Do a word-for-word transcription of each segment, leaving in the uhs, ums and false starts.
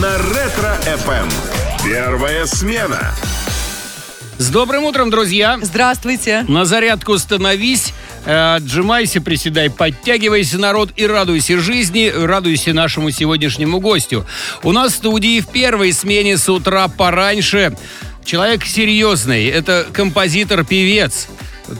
на Ретро эф эм. Первая смена. С добрым утром, друзья! Здравствуйте! На зарядку становись, отжимайся, приседай, подтягивайся, народ, и радуйся жизни, радуйся нашему сегодняшнему гостю. У нас в студии в первой смене с утра пораньше человек серьезный. Это композитор, певец,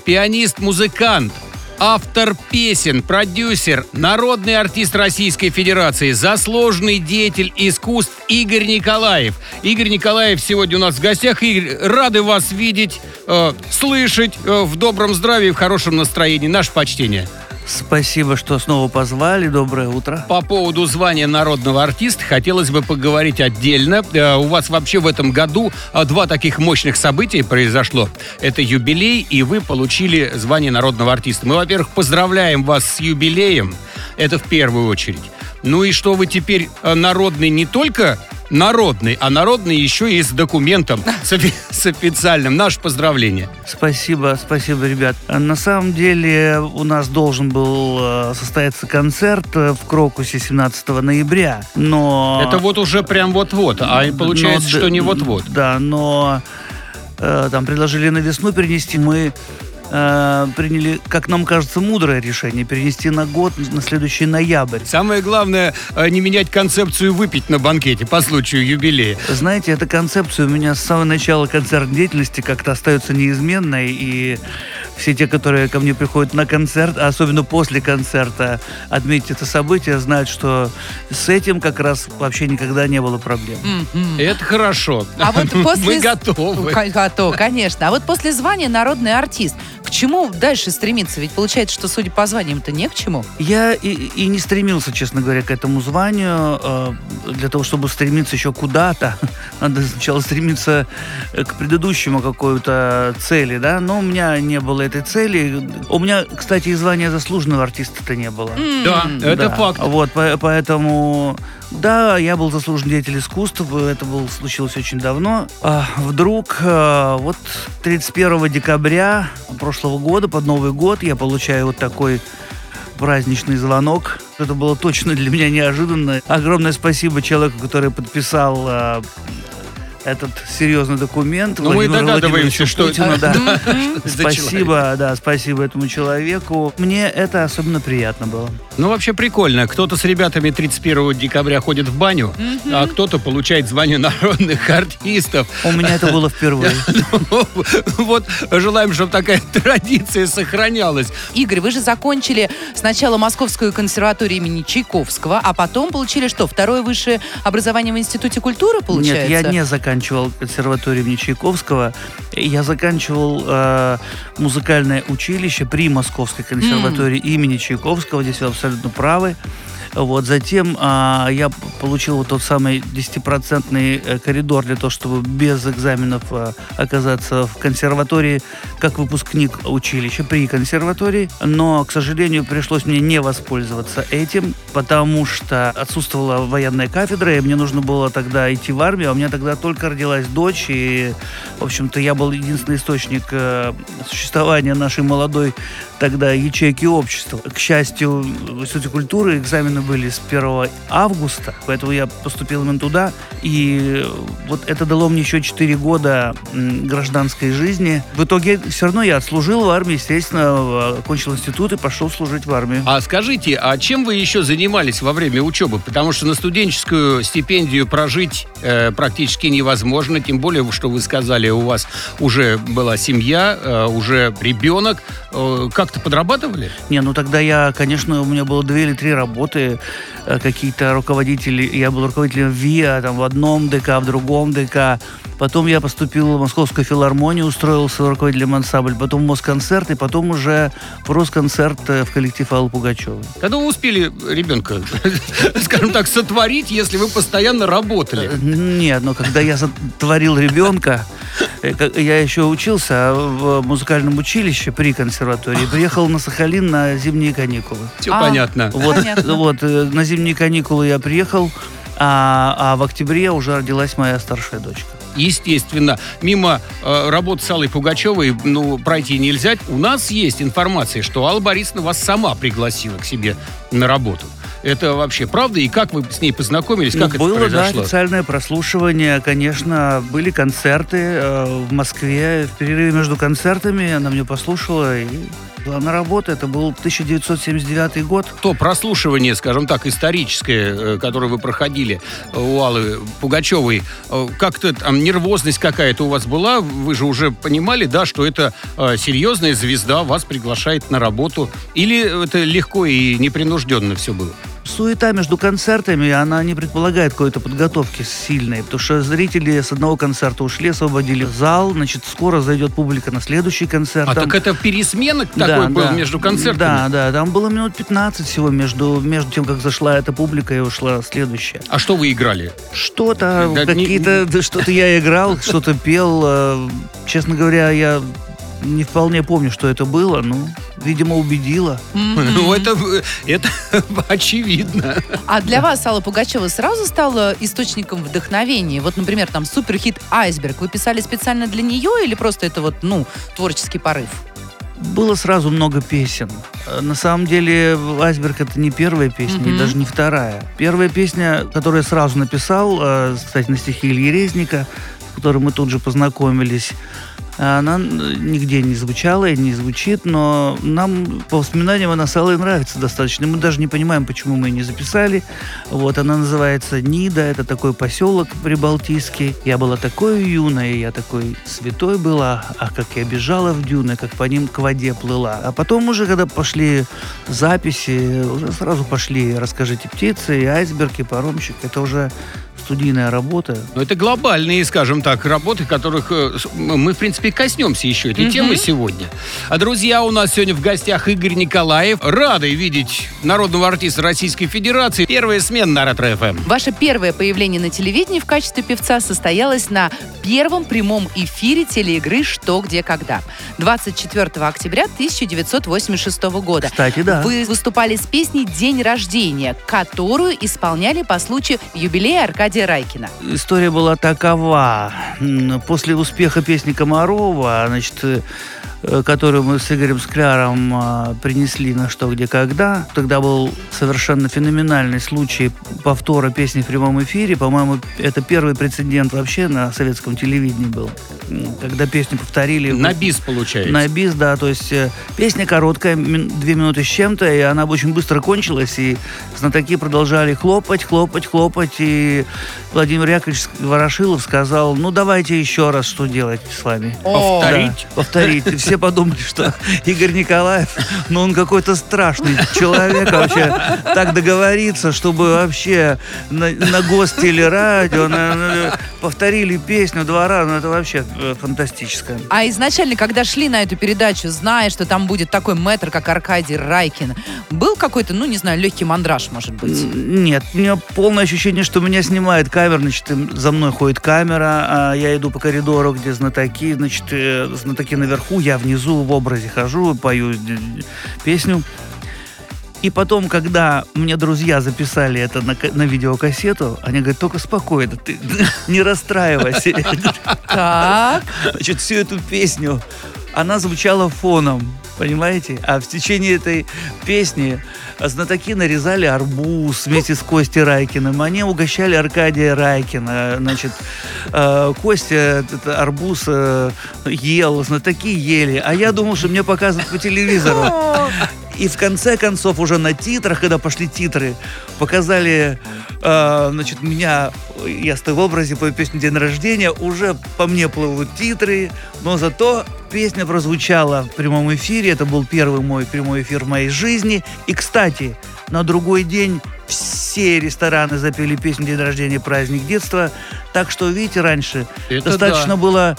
пианист, музыкант, автор песен, продюсер, народный артист Российской Федерации, заслуженный деятель искусств Игорь Николаев. Игорь Николаев сегодня у нас в гостях. Игорь, рады вас видеть, э, слышать, э, в добром здравии, в хорошем настроении. Наше почтение. Спасибо, что снова позвали. Доброе утро. По поводу звания народного артиста хотелось бы поговорить отдельно. У вас вообще в этом году два таких мощных события произошло. Это юбилей, и вы получили звание народного артиста. Мы, во-первых, поздравляем вас с юбилеем. Это в первую очередь. Ну и что вы теперь народный не только... Народный, а народный еще и с документом, с официальным. Наше поздравление. Спасибо, спасибо, ребят. На самом деле у нас должен был состояться концерт в Крокусе семнадцатого ноября, но... Это вот уже прям вот-вот, а получается, но, что не вот-вот. Да, но там предложили на весну перенести. Мы приняли, как нам кажется, мудрое решение перенести на год, на следующий ноябрь. Самое главное, не менять концепцию выпить на банкете по случаю юбилея. Знаете, эта концепция у меня с самого начала концертной деятельности как-то остается неизменной, и все те, которые ко мне приходят на концерт, а особенно после концерта, отметить это событие, знают, что с этим как раз вообще никогда не было проблем. Mm-hmm. Это хорошо. А вот после... Мы готовы. Готовы, конечно. А вот после звания народный артист к чему дальше стремиться? Ведь получается, что, судя по званиям-то, не к чему. Я и, и не стремился, честно говоря, к этому званию. Для того, чтобы стремиться еще куда-то, надо сначала стремиться к предыдущему какой-то цели, да? Но у меня не было этой цели. У меня, кстати, и звания заслуженного артиста-то не было. Mm-hmm. Да, да, это факт. Вот, поэтому... Да, я был заслуженный деятель искусств, это было, случилось очень давно. А вдруг, вот тридцать первого декабря прошлого года, под Новый год, я получаю вот такой праздничный звонок. Это было точно для меня неожиданно. Огромное спасибо человеку, который подписал... этот серьезный документ. Ну, мы догадываемся, что... Путина, да. Спасибо, да, спасибо этому человеку. Мне это особенно приятно было. Ну, вообще прикольно. Кто-то с ребятами тридцать первого декабря ходит в баню, mm-hmm. а кто-то получает звание народных артистов. У меня это было впервые. Вот, желаем, чтобы такая традиция сохранялась. Игорь, вы же закончили сначала Московскую консерваторию имени Чайковского, а потом получили что, второе высшее образование в Институте культуры, получается? Нет, я не закончил. Я заканчивал консерваторию имени Чайковского, я заканчивал э, музыкальное училище при Московской консерватории mm. имени Чайковского, здесь вы абсолютно правы. Вот, затем э, я получил вот тот самый десятипроцентный коридор для того, чтобы без экзаменов э, оказаться в консерватории как выпускник училища при консерватории. Но, к сожалению, пришлось мне не воспользоваться этим, потому что отсутствовала военная кафедра, и мне нужно было тогда идти в армию, а у меня тогда только родилась дочь, и, в общем-то, я был единственный источник э, существования нашей молодой тогда ячейки общества. К счастью, в Институте культуры экзамены были с первого августа, поэтому я поступил именно туда, и вот это дало мне еще четыре года гражданской жизни. В итоге все равно я отслужил в армии, естественно, окончил институт и пошел служить в армию. А скажите, а чем вы еще занимались во время учебы? Потому что на студенческую стипендию прожить э, практически невозможно, тем более, что вы сказали, у вас уже была семья, э, уже ребенок. Э, как-то подрабатывали? Не, ну тогда я, конечно, у меня было две или три работы. Какие-то руководители. Я был руководителем ВИА, там, в одном ДК, в другом ДК. Потом я поступил в Московскую филармонию, устроился руководителем ансамбль. Потом в Москонцерт, и потом уже в Росконцерт в коллектив Аллы Пугачевой. Когда вы успели ребенка, скажем так, сотворить, если вы постоянно работали? Нет, но когда я сотворил ребенка, я еще учился в музыкальном училище при консерватории. Приехал на Сахалин на зимние каникулы. Все понятно. Вот, на зимние каникулы я приехал, а, а в октябре уже родилась моя старшая дочка. Естественно, мимо э, работы с Аллой Пугачевой ну, пройти нельзя. У нас есть информация, что Алла Борисовна вас сама пригласила к себе на работу. Это вообще правда? И как вы с ней познакомились? Как это произошло? Было, да, официальное прослушивание, конечно. Были концерты э, в Москве. В перерыве между концертами она мне послушала и была на работу. Это был тысяча девятьсот семьдесят девятый год. То прослушивание, скажем так, историческое, которое вы проходили у Аллы Пугачевой, как-то там нервозность какая-то у вас была? Вы же уже понимали, да, что это серьезная звезда вас приглашает на работу? Или это легко и непринужденно все было? Суета между концертами, она не предполагает какой-то подготовки сильной, потому что зрители с одного концерта ушли, освободили зал, значит, скоро зайдет публика на следующий концерт. А там... так это пересменок да, такой да, был между концертами? Да, да, там было минут пятнадцать всего между, между тем, как зашла эта публика и ушла следующая. А что вы играли? Что-то, да, какие-то, не... да, что-то я играл, что-то пел. Честно говоря, я... не вполне помню, что это было, но, видимо, убедила. Mm-hmm. Ну, это, это очевидно. А для вас Алла Пугачева сразу стала источником вдохновения? Вот, например, там суперхит «Айсберг». Вы писали специально для нее или просто это вот, ну, творческий порыв? Было сразу много песен. На самом деле, «Айсберг» — это не первая песня, mm-hmm. и даже не вторая. Первая песня, которую я сразу написал, кстати, на стихи Ильи Резника, с которым мы тут же познакомились, она нигде не звучала и не звучит, но нам, по воспоминаниям, она с Аллой нравится достаточно. Мы даже не понимаем, почему мы ее не записали. Вот, она называется «Нида», это такой поселок прибалтийский. Я была такой юной, я такой святой была, а как я бежала в дюны, как по ним к воде плыла. А потом уже, когда пошли записи, уже сразу пошли «Расскажите птицы», и «Айсберг», и «Паромщик». Это уже... студийная работа. Но это глобальные, скажем так, работы, которых мы, в принципе, коснемся еще этой mm-hmm. темы сегодня. А, друзья, у нас сегодня в гостях Игорь Николаев. Рады видеть народного артиста Российской Федерации. Первая смена на Ретро эф эм. Ваше первое появление на телевидении в качестве певца состоялось на первом прямом эфире телеигры «Что, где, когда» двадцать четвёртого октября тысяча девятьсот восемьдесят шестого года. Кстати, да. Вы выступали с песней «День рождения», которую исполняли по случаю юбилея Аркадия Райкина. История была такова. После успеха песни Комарова, значит, которую мы с Игорем Скляром принесли на «Что, где, когда», тогда был совершенно феноменальный случай повтора песни в прямом эфире. По-моему, это первый прецедент вообще на советском телевидении был. Когда песню повторили... На бис, получается. На бис, да. То есть песня короткая, две минуты с чем-то, и она очень быстро кончилась, и знатоки продолжали хлопать, хлопать, хлопать, и Владимир Якович Ворошилов сказал: ну, давайте еще раз, что делать с вами. Повторить? Да, повторить. Все подумали, что Игорь Николаев, ну, он какой-то страшный человек вообще. Так договориться, чтобы вообще на, на гостелерадио на, на, повторили песню два раза. Ну, это вообще фантастическое. А изначально, когда шли на эту передачу, зная, что там будет такой мэтр, как Аркадий Райкин, был какой-то, ну, не знаю, легкий мандраж, может быть? Нет, у меня полное ощущение, что меня снимает камера, значит, за мной ходит камера, а я иду по коридору, где знатоки, значит, знатоки наверху, я внизу в образе хожу, пою песню. И потом, когда мне друзья записали это на, на видеокассету, они говорят: только спокойно, ты не расстраивайся. Так. Значит, всю эту песню, она звучала фоном, понимаете? А в течение этой песни знатоки нарезали арбуз вместе с Костей Райкиным. Они угощали Аркадия Райкина. Значит, Костя этот арбуз ел, знатоки ели. А я думал, что мне показывают по телевизору. И в конце концов, уже на титрах, когда пошли титры, показали, э, значит, меня, я стою в образе, пою песню «День рождения», уже по мне плывут титры, но зато песня прозвучала в прямом эфире, это был первый мой прямой эфир в моей жизни. И, кстати, на другой день все рестораны запели песню «День рождения, праздник детства», так что, видите, раньше это достаточно да. было...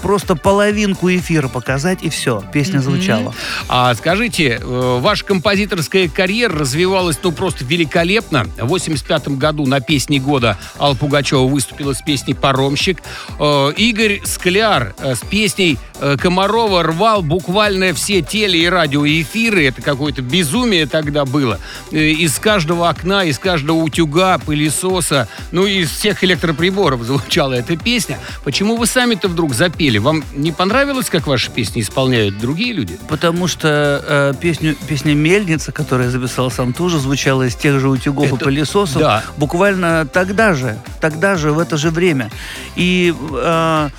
просто половинку эфира показать, и все, песня mm-hmm. звучала. А скажите, ваша композиторская карьера развивалась, ну, просто великолепно. В восемьдесят пятом году на «Песни года» Алла Пугачева выступила с песней «Паромщик». Игорь Скляр с песней Комарова рвал буквально все теле- и радиоэфиры. Это какое-то безумие тогда было. Из каждого окна, из каждого утюга, пылесоса, ну, из всех электроприборов звучала эта песня. Почему вы сами-то вдруг запели? Вам не понравилось, как ваши песни исполняют другие люди? Потому что э, песню, песня «Мельница», которую я записал сам, тоже звучала из тех же утюгов это... и пылесосов. Да. Буквально тогда же, тогда же, в это же время. И... Э,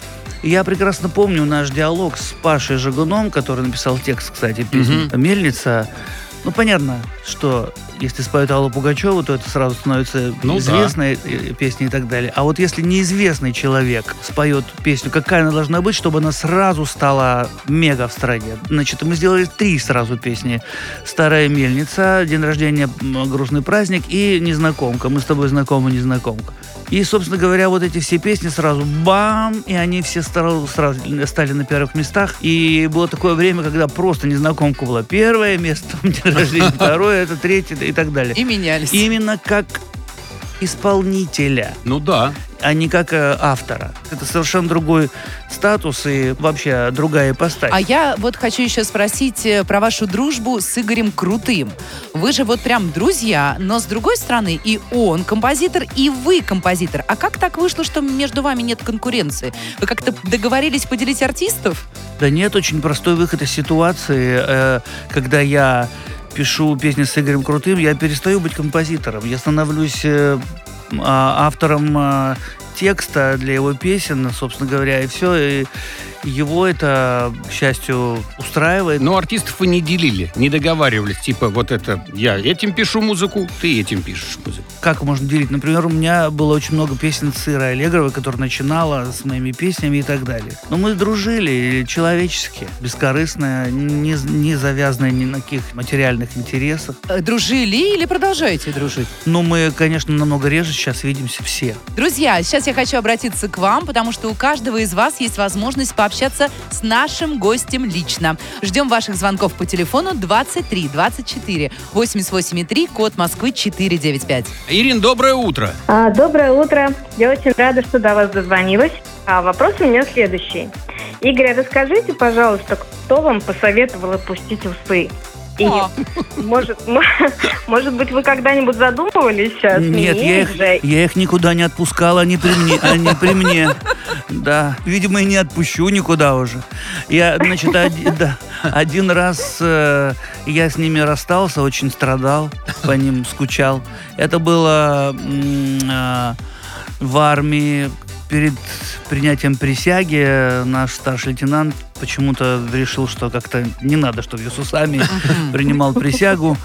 Я прекрасно помню наш диалог с Пашей Жигуном, который написал текст, кстати, песни uh-huh. «Мельница». Ну, понятно, что если споют Аллу Пугачеву, то это сразу становится ну, известной да. песней и так далее. А вот если неизвестный человек споет песню, какая она должна быть, чтобы она сразу стала мега в стране? Значит, мы сделали три сразу песни. «Старая мельница», «День рождения», «Грустный праздник» и «Незнакомка». «Мы с тобой знакомы, незнакомка». И, собственно говоря, вот эти все песни сразу бам, и они все сразу, сразу стали на первых местах. И было такое время, когда просто «Незнакомка» была первое место, «День рождения» второе, это третье и так далее. И менялись. Именно как исполнителя. Ну да. А не как автора. Это совершенно другой статус и вообще другая ипостась. А я вот хочу еще спросить про вашу дружбу с Игорем Крутым. Вы же вот прям друзья, но с другой стороны и он композитор, и вы композитор. А как так вышло, что между вами нет конкуренции? Вы как-то договорились поделить артистов? Да нет, очень простой выход из ситуации, когда я пишу песни с Игорем Крутым, я перестаю быть композитором. Я становлюсь автором текста для его песен, собственно говоря, и все. И его это, к счастью, устраивает. Но артистов вы не делили, не договаривались. Типа, вот это я этим пишу музыку, ты этим пишешь музыку. Как можно делить? Например, у меня было очень много песен с Ирой Аллегровой, которая начинала с моими песнями и так далее. Но мы дружили человечески, бескорыстно, не, не завязанные ни на каких материальных интересах. Дружили или продолжаете дружить? Ну, мы, конечно, намного реже сейчас видимся все. Друзья, сейчас я хочу обратиться к вам, потому что у каждого из вас есть возможность пообщаться общаться с нашим гостем лично. Ждем ваших звонков по телефону двадцать три двадцать четыре восемьдесят восемь и три, код Москвы четыреста девяносто пять. Ирин, доброе утро. А, доброе утро. Я очень рада, что до вас дозвонилась. А вопрос у меня следующий. Игорь, расскажите, пожалуйста, кто вам посоветовал опустить усы? И, может, может быть, вы когда-нибудь задумывались? Нет, я их, я их никуда не отпускал, они при мне. Они при мне. Да, видимо, и не отпущу никуда уже. Я, значит, один, да, один раз э, я с ними расстался, очень страдал, по ним скучал. Это было э, в армии. Перед принятием присяги наш старший лейтенант почему-то решил, что как-то не надо, чтобы я с усами принимал присягу.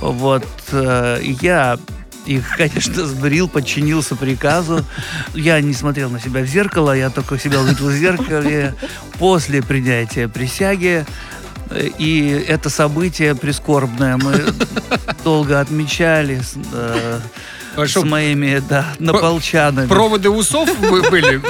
Вот я их, конечно, сбрил, подчинился приказу. Я не смотрел на себя в зеркало, я только себя увидел в зеркале после принятия присяги. И это событие прискорбное мы долго отмечали. С моими, да, наполчанами. Проводы усов были?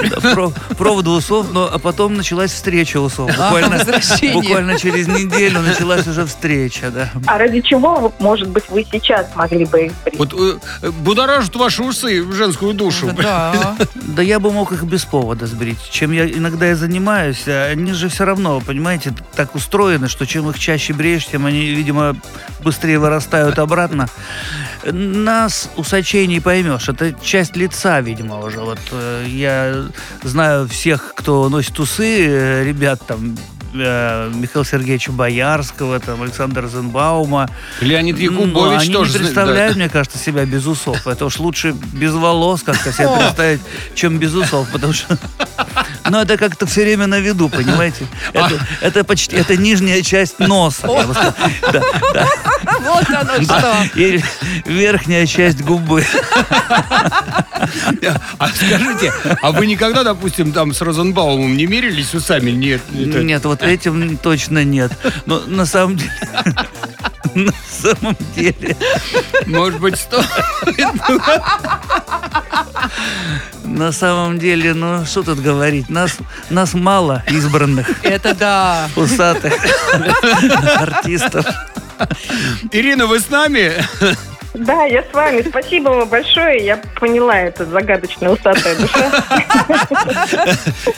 Проводы усов, но потом началась встреча усов. Буквально через неделю началась уже встреча, да. А ради чего, может быть, вы сейчас могли бы их прийти? Вот будоражат ваши усы в женскую душу. Да. Да я бы мог их без повода сбрить. Чем я иногда и занимаюсь, они же все равно, понимаете, так устроены, что чем их чаще бреешь, тем они, видимо, быстрее вырастают обратно. Нас усачивают не поймешь. Это часть лица, видимо, уже. Вот э, я знаю всех, кто носит усы, э, ребят там э, Михаила Сергеевича Боярского, там Александра Зенбаума. Леонид Якубович они тоже. Они не представляют, да. мне кажется, себя без усов. Это уж лучше без волос как-то себя представить, чем без усов, потому что... Но это как-то все время на виду, понимаете? Это, а. это почти это нижняя часть носа. Я бы сказал. Да, да. Вот оно что. И верхняя часть губы. А скажите, а вы никогда, допустим, там с Розенбаумом не мерились усами? Нет, нет, нет, вот этим точно нет. Но на самом деле... На самом деле... Может быть, стоит... На самом деле, ну, что тут говорить? Нас, нас мало избранных. Это да. Усатых артистов. Ирина, вы с нами? Да, я с вами. Спасибо вам большое. Я поняла, это загадочная усатая душа.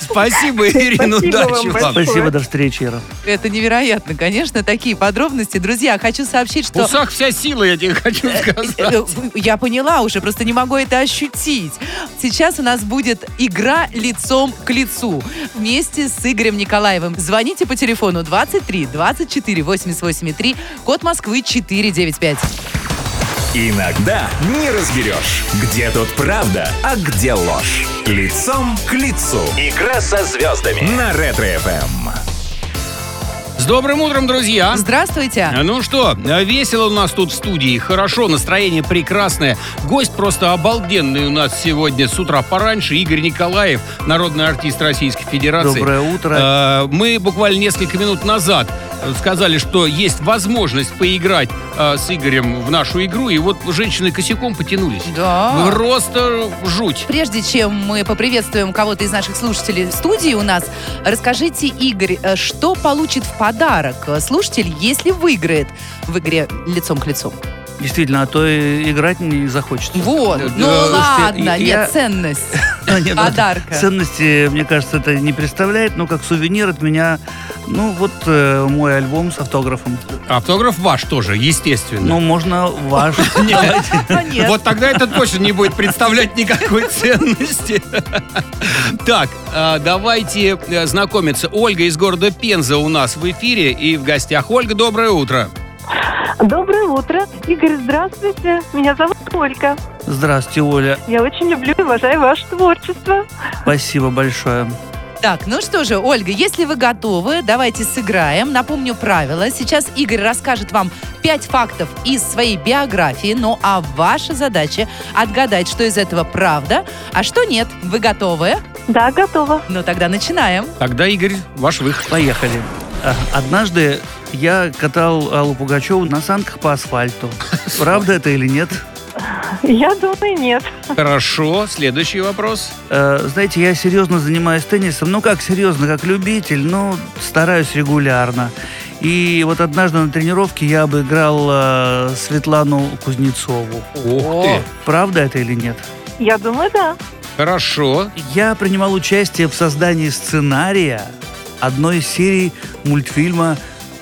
Спасибо, Ирина. Удачи вам. Спасибо, до встречи, Ира. Это невероятно, конечно, такие подробности. Друзья, хочу сообщить, что... В усах вся сила, я тебе хочу сказать. Я поняла уже, просто не могу это ощутить. Сейчас у нас будет игра лицом к лицу вместе с Игорем Николаевым. Звоните по телефону двадцать три двадцать четыре восемьдесят восемь три, код Москвы четыре девять пять. Иногда не разберешь, где тут правда, а где ложь. Лицом к лицу. Игра со звездами на Ретро эф эм. С добрым утром, друзья! Здравствуйте! Ну что, весело у нас тут в студии, хорошо, настроение прекрасное. Гость просто обалденный у нас сегодня с утра пораньше. Игорь Николаев, народный артист Российской Федерации. Доброе утро! Мы буквально несколько минут назад сказали, что есть возможность поиграть э, с Игорем в нашу игру, и вот женщины косяком потянулись. Да. Просто жуть. Прежде чем мы поприветствуем кого-то из наших слушателей в студии у нас, расскажите, Игорь, что получит в подарок слушатель, если выиграет в игре «Лицом к лицу». Действительно, а то и играть не захочется. Вот, да. Ну ладно, я... нет, ценность подарка. Ценности, мне кажется, это не представляет, но как сувенир от меня, ну вот э, мой альбом с автографом. Автограф ваш тоже, естественно. Ну, можно ваш. Вот тогда это точно не будет представлять никакой ценности. Так, давайте знакомиться. Ольга из города Пенза у нас в эфире и в гостях. Ольга, доброе утро. Доброе утро. Игорь, здравствуйте. Меня зовут Ольга. Здравствуйте, Оля. Я очень люблю и уважаю ваше творчество. Спасибо большое. Так, ну что же, Ольга, если вы готовы, давайте сыграем. Напомню правила. Сейчас Игорь расскажет вам пять фактов из своей биографии. Ну а ваша задача отгадать, что из этого правда, а что нет. Вы готовы? Да, готова. Ну тогда начинаем. Тогда, Игорь, ваш выход. Поехали. Однажды я катал Аллу Пугачеву на санках по асфальту. Правда это или нет? Я думаю, нет. Хорошо, следующий вопрос. Э, знаете, я серьезно занимаюсь теннисом. Ну, как серьезно, как любитель, но стараюсь регулярно. И вот однажды на тренировке я обыграл э, Светлану Кузнецову. Ух ты! Правда это или нет? Я думаю, да. Хорошо. Я принимал участие в создании сценария одной из серий мультфильма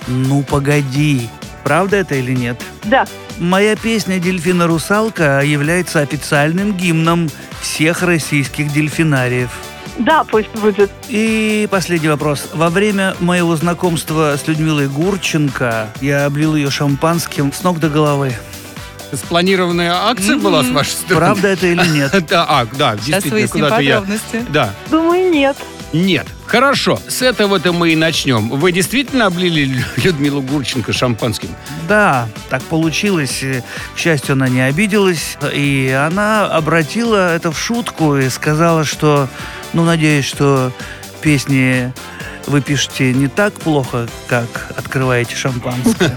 «Ну, погоди». Правда это или нет? Да. Моя песня «Дельфина-русалка» является официальным гимном всех российских дельфинариев. Да, пусть будет. И последний вопрос. Во время моего знакомства с Людмилой Гурченко я облил ее шампанским с ног до головы. Спланированная акция mm-hmm. была с вашей стороны? Правда это или нет? Да, да, действительно, куда-то я... Да. Думаю, нет. Нет. Хорошо, с этого-то мы и начнем. Вы действительно облили Людмилу Гурченко шампанским? Да, так получилось. К счастью, она не обиделась. И она обратила это в шутку и сказала, что, ну, надеюсь, что песни вы пишете не так плохо, как открываете шампанское.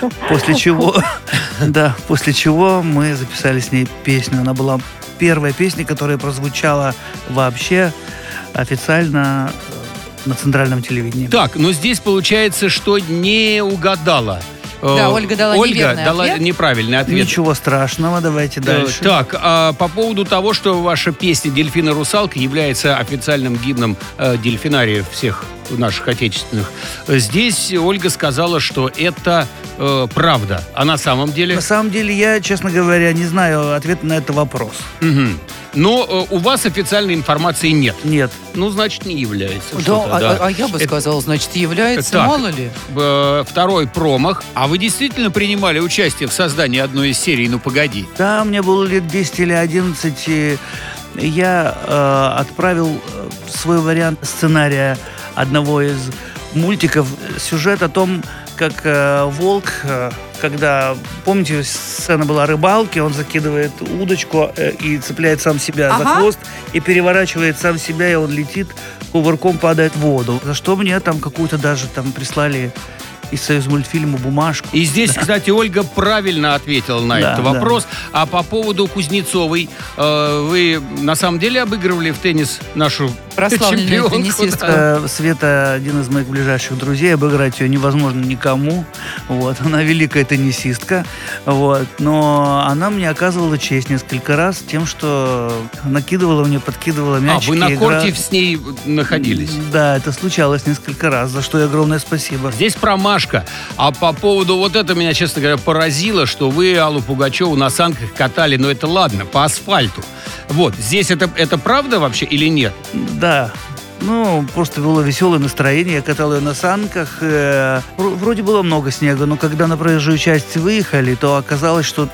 Вот. После чего, да, после чего мы записали с ней песню. Она была первая песня, которая прозвучала вообще официально на центральном телевидении. Так, но здесь получается, что не угадала. Да, Ольга дала Ольга неверный дала ответ. неправильный ответ. Ничего страшного, давайте дальше. Так, а по поводу того, что ваша песня «Дельфина-русалка» является официальным гимном э, дельфинариев всех наших отечественных, здесь Ольга сказала, что это э, правда. А на самом деле? На самом деле я, честно говоря, не знаю ответа на этот вопрос. Угу. Но э, у вас официальной информации нет. Нет. Ну, значит, не является. Да, что-то, а, да. а, а я бы это... сказала, значит, является, так, мало ли. Э, второй промах. А вы действительно принимали участие в создании одной из серий «Ну, погоди»? Да, мне было лет десять или одиннадцать. И я э, отправил свой вариант сценария одного из мультиков. Сюжет о том, как э, волк... Э, когда, помните, сцена была рыбалки, он закидывает удочку и цепляет сам себя ага. за хвост и переворачивает сам себя, и он летит, кувырком падает в воду. За что мне там какую-то даже там прислали из «Союзмультфильма» бумажку. И здесь, да. кстати, Ольга правильно ответила на да, этот вопрос. Да. А по поводу Кузнецовой, э, вы на самом деле обыгрывали в теннис нашу прославленная теннисистка. Света, один из моих ближайших друзей, обыграть ее невозможно никому. Вот. Она великая теннисистка. Вот. Но она мне оказывала честь несколько раз тем, что накидывала мне, подкидывала мячики. А вы на корте игра... с ней находились? Да, это случалось несколько раз, за что ей огромное спасибо. Здесь промашка. А по поводу вот этого меня, честно говоря, поразило, что вы Аллу Пугачеву на санках катали, но это ладно, по асфальту. Вот, здесь это, это правда вообще или нет? Да. Ну, просто было веселое настроение. Я катал ее на санках. Вроде было много снега, но когда на проезжую часть выехали, то оказалось, что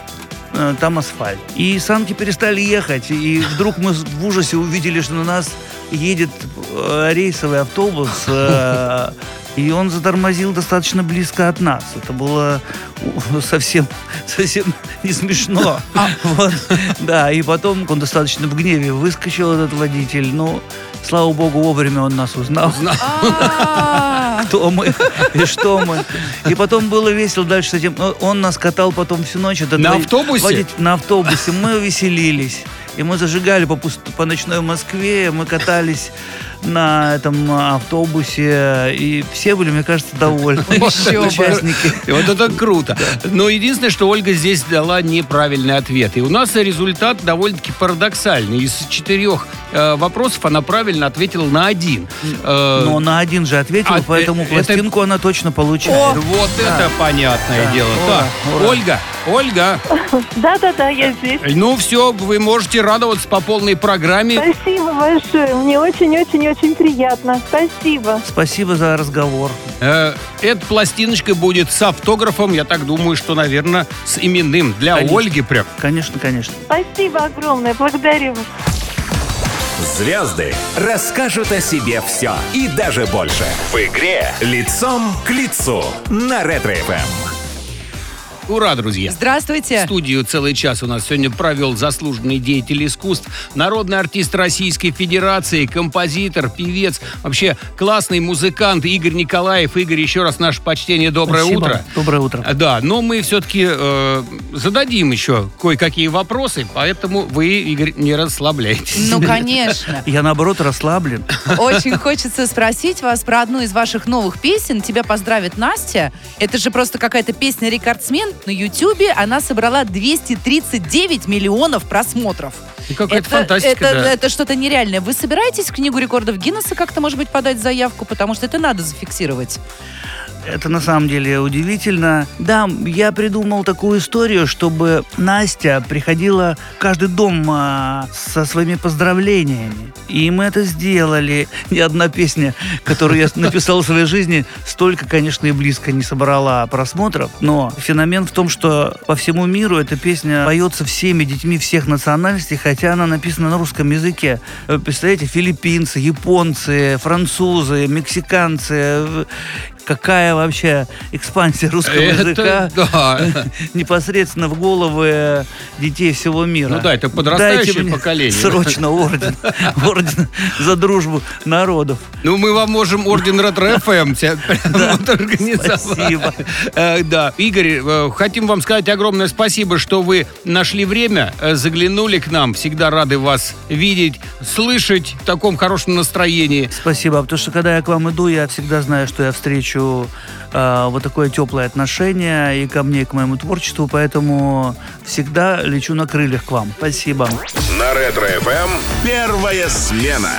там асфальт. И санки перестали ехать. И вдруг мы в ужасе увидели, что на нас едет рейсовый автобус. И он затормозил достаточно близко от нас. Это было совсем, совсем не смешно. Вот. Да, и потом он достаточно в гневе выскочил, этот водитель. Ну, слава богу, вовремя он нас узнал. Кто мы и что мы. И потом было весело дальше с этим. Он нас катал потом всю ночь. На автобусе? На автобусе. Мы веселились. И мы зажигали по, пусто, по ночной Москве, мы катались на этом автобусе, и все были, мне кажется, довольны. Участники. Вот это круто. Но единственное, что Ольга здесь дала неправильный ответ. И у нас результат довольно-таки парадоксальный. Из четырех вопросов она правильно ответила на один. Но на один же ответила, поэтому пластинку она точно получает. Вот это понятное дело. Ольга, Ольга. Да-да-да, я здесь. Ну все, вы можете радоваться по полной программе. Спасибо большое. Мне очень-очень-очень приятно. Спасибо. Спасибо за разговор. Эта пластиночка будет с автографом, я так думаю, что, наверное, с именным. Для Ольги прям. Конечно, конечно. Спасибо огромное. Благодарю вас. Звезды расскажут о себе все и даже больше. В игре «Лицом к лицу» на Ретро эф эм. Ура, друзья! Здравствуйте! Студию целый час у нас сегодня провел заслуженный деятель искусств, народный артист Российской Федерации, композитор, певец, вообще классный музыкант Игорь Николаев. Игорь, еще раз наше почтение, доброе Спасибо. утро. Доброе утро. Да, но мы все-таки э, зададим еще кое-какие вопросы, поэтому вы, Игорь, не расслабляйтесь. Ну, конечно. Я, наоборот, расслаблен. Очень хочется спросить вас про одну из ваших новых песен. Тебя поздравит Настя. Это же просто какая-то песня-рекордсмен. На Ютьюбе она собрала двести тридцать девять миллионов просмотров. И какая-то это, фантастика, это, да. Это что-то нереальное. Вы собираетесь в Книгу рекордов Гиннесса как-то, может быть, подать заявку? Потому что это надо зафиксировать. Это на самом деле удивительно. Да, я придумал такую историю, чтобы Настя приходила в каждый дом со своими поздравлениями. И мы это сделали. Ни одна песня, которую я написал в своей жизни, столько, конечно, и близко не собрала просмотров. Но феномен в том, что по всему миру эта песня поется всеми детьми всех национальностей, хотя она написана на русском языке. Представляете, филиппинцы, японцы, французы, мексиканцы. Какая вообще экспансия русского это, языка да. непосредственно в головы детей всего мира. Ну да, это подрастающее поколение. Срочно орден. Орден за дружбу народов. Ну, мы вам можем орден Ретро эф эм организовать. Спасибо. Да, Игорь, хотим вам сказать огромное спасибо, что вы нашли время, заглянули к нам. Всегда рады вас видеть, слышать в таком хорошем настроении. Спасибо, потому что когда я к вам иду, я всегда знаю, что я встречу вот такое теплое отношение и ко мне, и к моему творчеству, поэтому всегда лечу на крыльях к вам. Спасибо. На Ретро эф эм «Первая смена».